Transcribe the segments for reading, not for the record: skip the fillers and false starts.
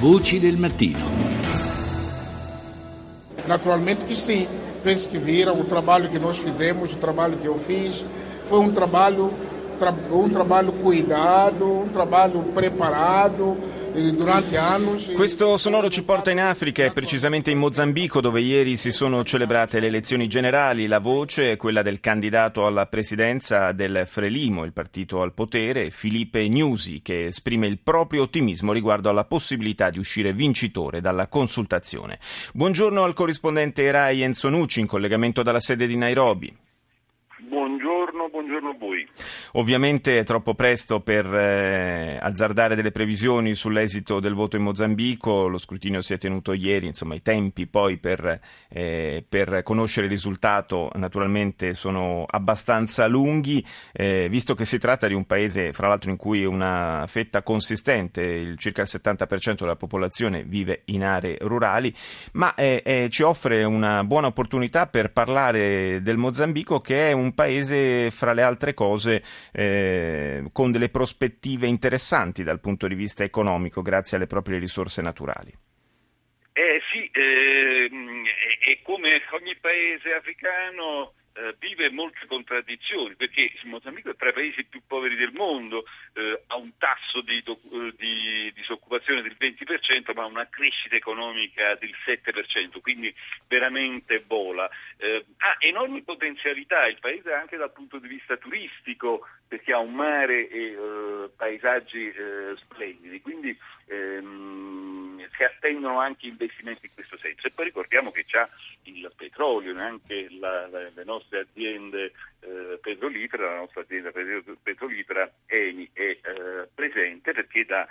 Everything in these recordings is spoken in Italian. Voci del Mattino. Naturalmente que sim, penso que viram o trabalho que nós fizemos, o trabalho que eu fiz, foi un trabalho cuidato, un trabalho preparato. Questo sonoro ci porta in Africa e precisamente in Mozambico, dove ieri si sono celebrate le elezioni generali. La voce è quella del candidato alla presidenza del Frelimo, il partito al potere, Filipe Nyusi, che esprime il proprio ottimismo riguardo alla possibilità di uscire vincitore dalla consultazione. Buongiorno al corrispondente Rai Enzo Nucci, in collegamento dalla sede di Nairobi. Buongiorno a voi. Ovviamente è troppo presto per azzardare delle previsioni sull'esito del voto in Mozambico, lo scrutinio si è tenuto ieri, insomma i tempi poi per conoscere il risultato naturalmente sono abbastanza lunghi, visto che si tratta di un paese fra l'altro in cui una fetta consistente, circa il 70% della popolazione vive in aree rurali, ma ci offre una buona opportunità per parlare del Mozambico, che è un paese fra le altre cose con delle prospettive interessanti dal punto di vista economico grazie alle proprie risorse naturali. E come ogni paese africano vive molte contraddizioni, perché Mozambico è tra i paesi più poveri del mondo, ha un tasso di disoccupazione del 20%, ma una crescita economica del 7%, quindi veramente vola. Ha enormi potenzialità il paese anche dal punto di vista turistico, perché ha un mare e paesaggi splendidi, quindi si attendono anche investimenti in questo senso. E poi ricordiamo che c'ha il petrolio, anche le nostre aziende petrolifera, la nostra azienda petrolifera Eni è presente, perché da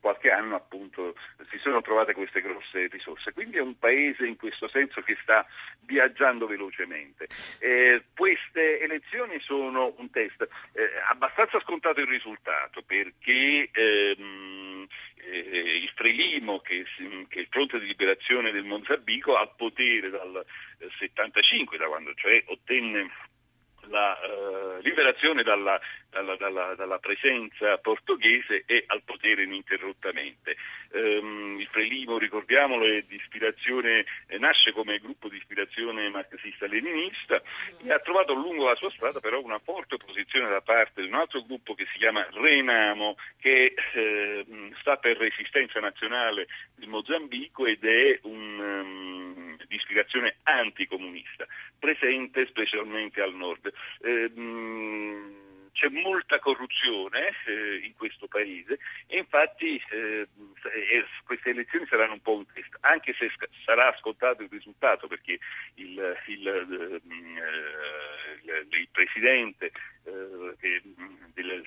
qualche anno appunto si sono trovate queste grosse risorse, quindi è un paese in questo senso che sta viaggiando velocemente. Queste elezioni sono un test, abbastanza scontato il risultato, perché il Frelimo, che è il fronte di liberazione del Mozambico, ha potere dal 75, da quando cioè ottenne la liberazione dalla presenza portoghese, e al potere ininterrottamente. Il Frelimo, ricordiamolo, nasce come gruppo di ispirazione marxista-leninista e ha trovato lungo la sua strada però una forte opposizione da parte di un altro gruppo che si chiama Renamo, che sta per Resistenza Nazionale del Mozambico ed è di ispirazione anticomunista, presente specialmente al nord. C'è molta corruzione in questo paese e infatti queste elezioni saranno un po' un test, anche se sarà scontato il risultato, perché il presidente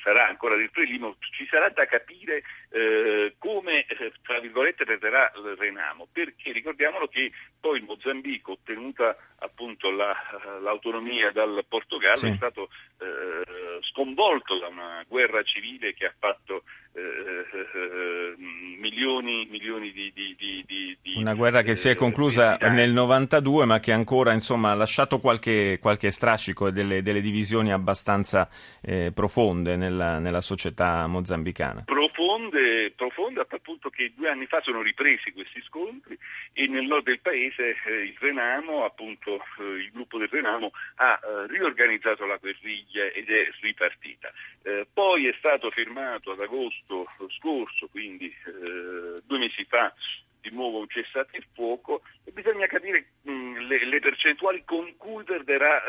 sarà ancora del Frelimo. Ci sarà da capire come, tra virgolette, perderà il Renamo, perché ricordiamolo che poi il Mozambico, ottenuta appunto l'autonomia dal Portogallo, sì, è stato sconvolto da una guerra civile che ha fatto milioni di una guerra che si è conclusa nel 92, ma che ancora insomma ha lasciato qualche strascico e delle divisioni abbastanza profonde nella società mozambicana. Profonda, appunto, che 2 anni fa sono ripresi questi scontri, e nel nord del paese il Renamo, appunto il gruppo del Renamo, ha riorganizzato la guerriglia ed è ripartita. Poi è stato firmato ad agosto scorso, quindi 2 mesi fa, di nuovo un cessate il fuoco, e bisogna capire le percentuali con cui perderà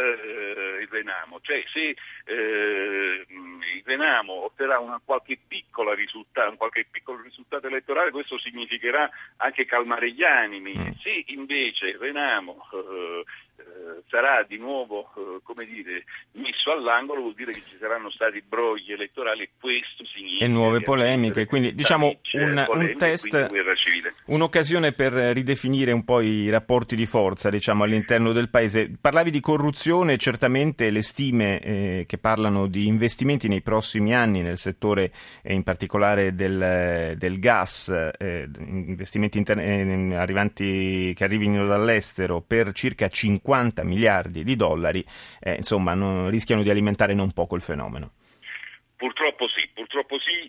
il Renamo, cioè se il Renamo otterrà qualche piccolo risultato elettorale, questo significherà anche calmare gli animi. Se invece il Renamo sarà di nuovo messo all'angolo, vuol dire che ci saranno stati brogli elettorali, e questo significa e nuove polemiche, quindi diciamo un test, un'occasione per ridefinire un po' i rapporti di forza, diciamo, all'interno del paese. Parlavi di corruzione, certamente le stime che parlano di investimenti nei prossimi anni nel settore in particolare del gas, investimenti che arrivino dall'estero per circa 50 miliardi di dollari, insomma, rischiano di alimentare non poco il fenomeno. Purtroppo sì,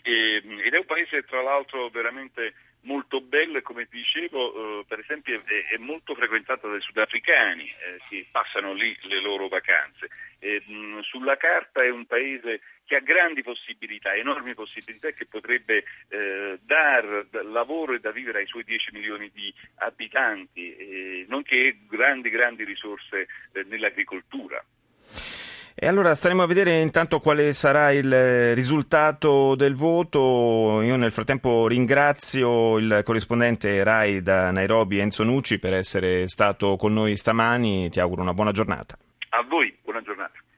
ed è un paese tra l'altro veramente molto bello e come ti dicevo per esempio è molto frequentato dai sudafricani che passano lì le loro vacanze. Sulla carta è un paese che ha grandi possibilità, enormi possibilità, che potrebbe dar lavoro e da vivere ai suoi 10 milioni di abitanti, nonché grandi risorse nell'agricoltura. E allora staremo a vedere intanto quale sarà il risultato del voto. Io nel frattempo ringrazio il corrispondente Rai da Nairobi Enzo Nucci per essere stato con noi stamani. Ti auguro una buona giornata. A voi.